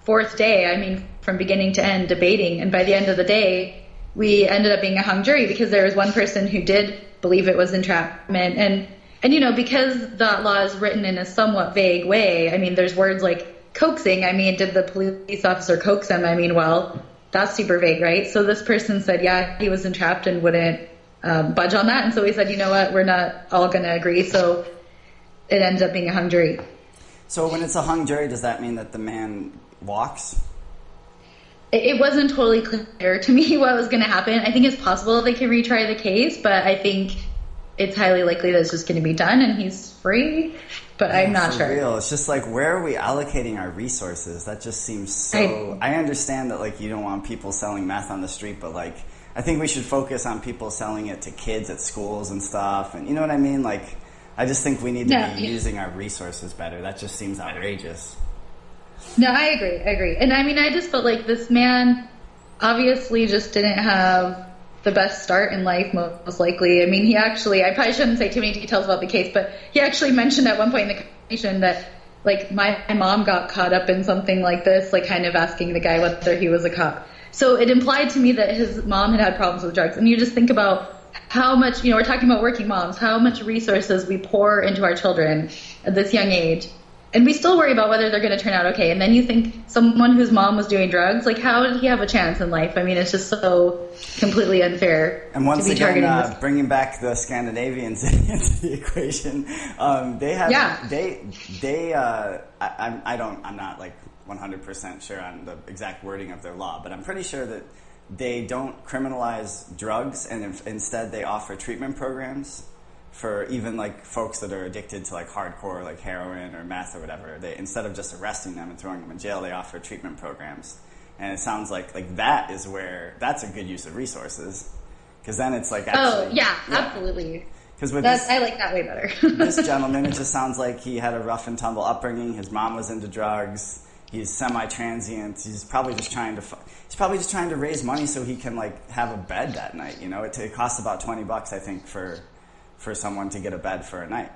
fourth day, I mean, from beginning to end debating. And by the end of the day, we ended up being a hung jury because there was one person who did believe it was entrapment. And you know, because that law is written in a somewhat vague way, I mean, there's words like coaxing. I mean, did the police officer coax him? I mean, well, that's super vague, right? So this person said, yeah, he was entrapped and wouldn't budge on that. And so we said, you know what, we're not all going to agree. So it ends up being a hung jury. So when it's a hung jury, does that mean that the man walks? It wasn't totally clear to me what was going to happen. I think it's possible they can retry the case, but I think it's highly likely that it's just going to be done and he's free, but I'm not sure. Real. It's just like, where are we allocating our resources? That just seems so... I understand that like you don't want people selling meth on the street, but like I think we should focus on people selling it to kids at schools and stuff. And you know what I mean? Like, I just think we need to be using our resources better. That just seems outrageous. No, I agree. And I mean, I just felt like this man obviously just didn't have the best start in life, most likely. I mean, he actually, I probably shouldn't say too many details about the case, but he actually mentioned at one point in the conversation that, like, my mom got caught up in something like this, like kind of asking the guy whether he was a cop. So it implied to me that his mom had had problems with drugs. And you just think about how much, you know, we're talking about working moms, how much resources we pour into our children at this young age. And we still worry about whether they're going to turn out okay. And then you think someone whose mom was doing drugs, like how did he have a chance in life? I mean, it's just so completely unfair. And once again, bringing back the Scandinavians into the equation, I'm not like 100% sure on the exact wording of their law, but I'm pretty sure that they don't criminalize drugs, and instead they offer treatment programs for even like folks that are addicted to like hardcore like heroin or meth or whatever. They, instead of just arresting them and throwing them in jail, they offer treatment programs. And it sounds like that is where that's a good use of resources, because then it's like actually, absolutely. Because I like that way better. This gentleman, it just sounds like he had a rough and tumble upbringing. His mom was into drugs. He's semi-transient. He's probably just trying to raise money so he can like have a bed that night. You know, it costs about $20, I think, for someone to get a bed for a night.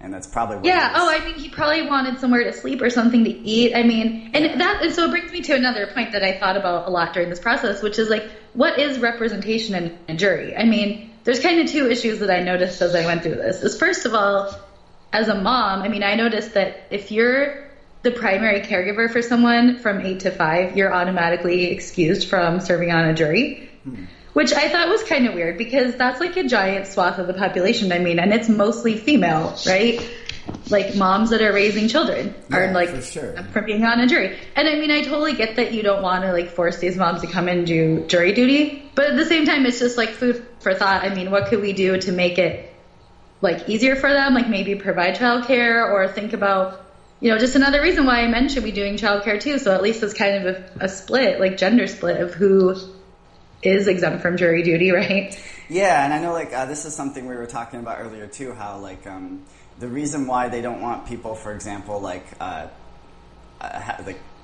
And that's probably what I mean, he probably wanted somewhere to sleep or something to eat. I mean, and so it brings me to another point that I thought about a lot during this process, which is like, what is representation in a jury? I mean, there's kind of two issues that I noticed as I went through this. First of all, as a mom, I mean, I noticed that if you're the primary caregiver for someone from 8 to 5, you're automatically excused from serving on a jury, which I thought was kind of weird because that's like a giant swath of the population. I mean, and it's mostly female, right? Like moms that are raising children are for being on a jury. And I mean, I totally get that you don't want to like force these moms to come and do jury duty, but at the same time, it's just like food for thought. I mean, what could we do to make it like easier for them? Like maybe provide childcare or think about, you know, just another reason why men should be doing childcare too. So at least it's kind of a split, like gender split of who is exempt from jury duty, right? Yeah, and I know like this is something we were talking about earlier too, how like the reason why they don't want people, for example, like I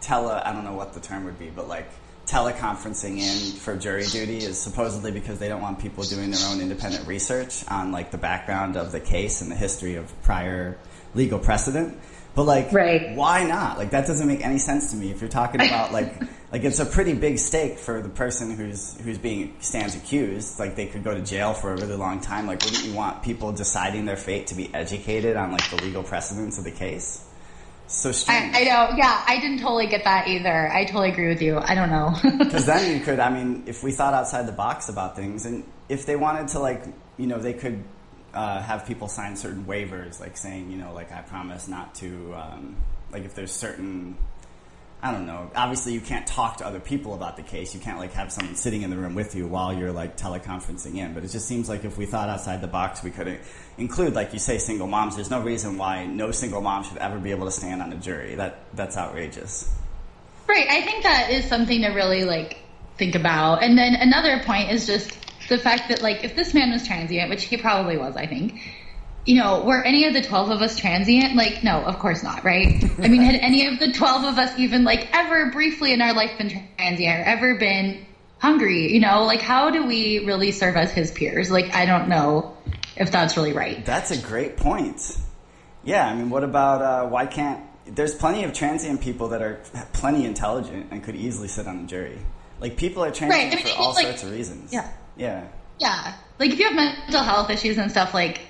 don't know what the term would be, but like teleconferencing in for jury duty is supposedly because they don't want people doing their own independent research on like the background of the case and the history of prior legal precedent. But like, why not? Like that doesn't make any sense to me. If you're talking about like it's a pretty big stake for the person who's being stands accused. Like they could go to jail for a really long time. Like wouldn't you want people deciding their fate to be educated on like the legal precedents of the case? So strange. I know. Yeah, I didn't totally get that either. I totally agree with you. I don't know. Because then you could. I mean, if we thought outside the box about things, and if they wanted to, like you know, they could. Have people sign certain waivers, like saying, you know, like I promise not to, like if there's certain, I don't know, obviously you can't talk to other people about the case. You can't like have someone sitting in the room with you while you're like teleconferencing in. But it just seems like if we thought outside the box, we could include, like you say, single moms. There's no reason why no single mom should ever be able to stand on a jury. That's outrageous. Right. I think that is something to really like think about. And then another point is just, the fact that, like, if this man was transient, which he probably was, I think, you know, were any of the 12 of us transient? Like, no, of course not, right? I mean, had any of the 12 of us even, like, ever briefly in our life been transient or ever been hungry, you know? Like, how do we really serve as his peers? Like, I don't know if that's really right. That's a great point. Yeah, I mean, what about why can't... There's plenty of transient people that are plenty intelligent and could easily sit on the jury. Like, people are transient for all sorts of reasons. Yeah. Yeah. Yeah. Like, if you have mental health issues and stuff, like,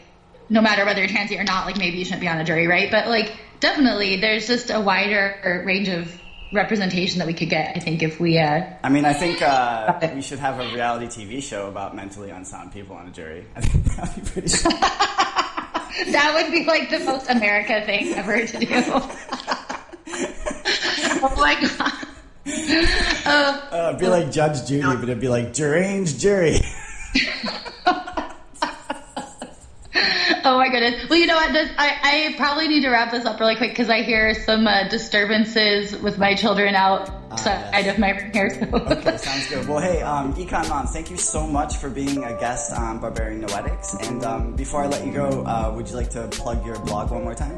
no matter whether you're transient or not, like, maybe you shouldn't be on a jury, right? But, like, definitely there's just a wider range of representation that we could get, I think, if we... I mean, I think we should have a reality TV show about mentally unsound people on a jury. I think that would be pretty cool. That would be, like, the most America thing ever to do. Oh, my God. It'd be like Judge Judy, but it'd be like deranged jury. Oh my goodness. Well, you know what? I probably need to wrap this up really quick because I hear some disturbances with my children outside of my room here. So. Okay, sounds good. Well, hey, Econ Mom, thank you so much for being a guest on Barbarian Noetics. And before I let you go, would you like to plug your blog one more time?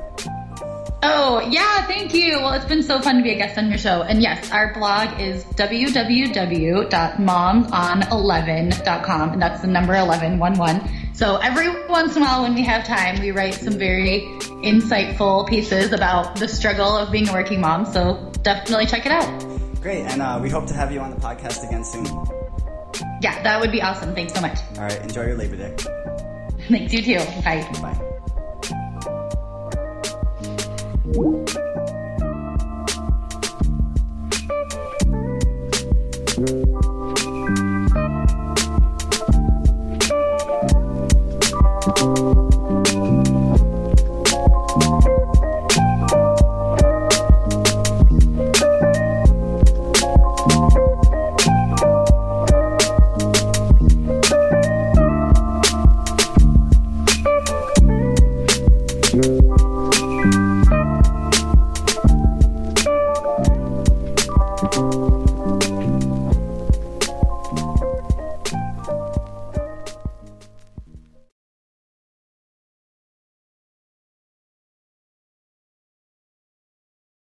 Oh, yeah, thank you. Well, it's been so fun to be a guest on your show. And yes, our blog is www.momson11.com, and that's the number 1111. So every once in a while when we have time, we write some very insightful pieces about the struggle of being a working mom. So definitely check it out. Great. And we hope to have you on the podcast again soon. Yeah, that would be awesome. Thanks so much. All right. Enjoy your Labor Day. Thanks. You too. Bye. Bye.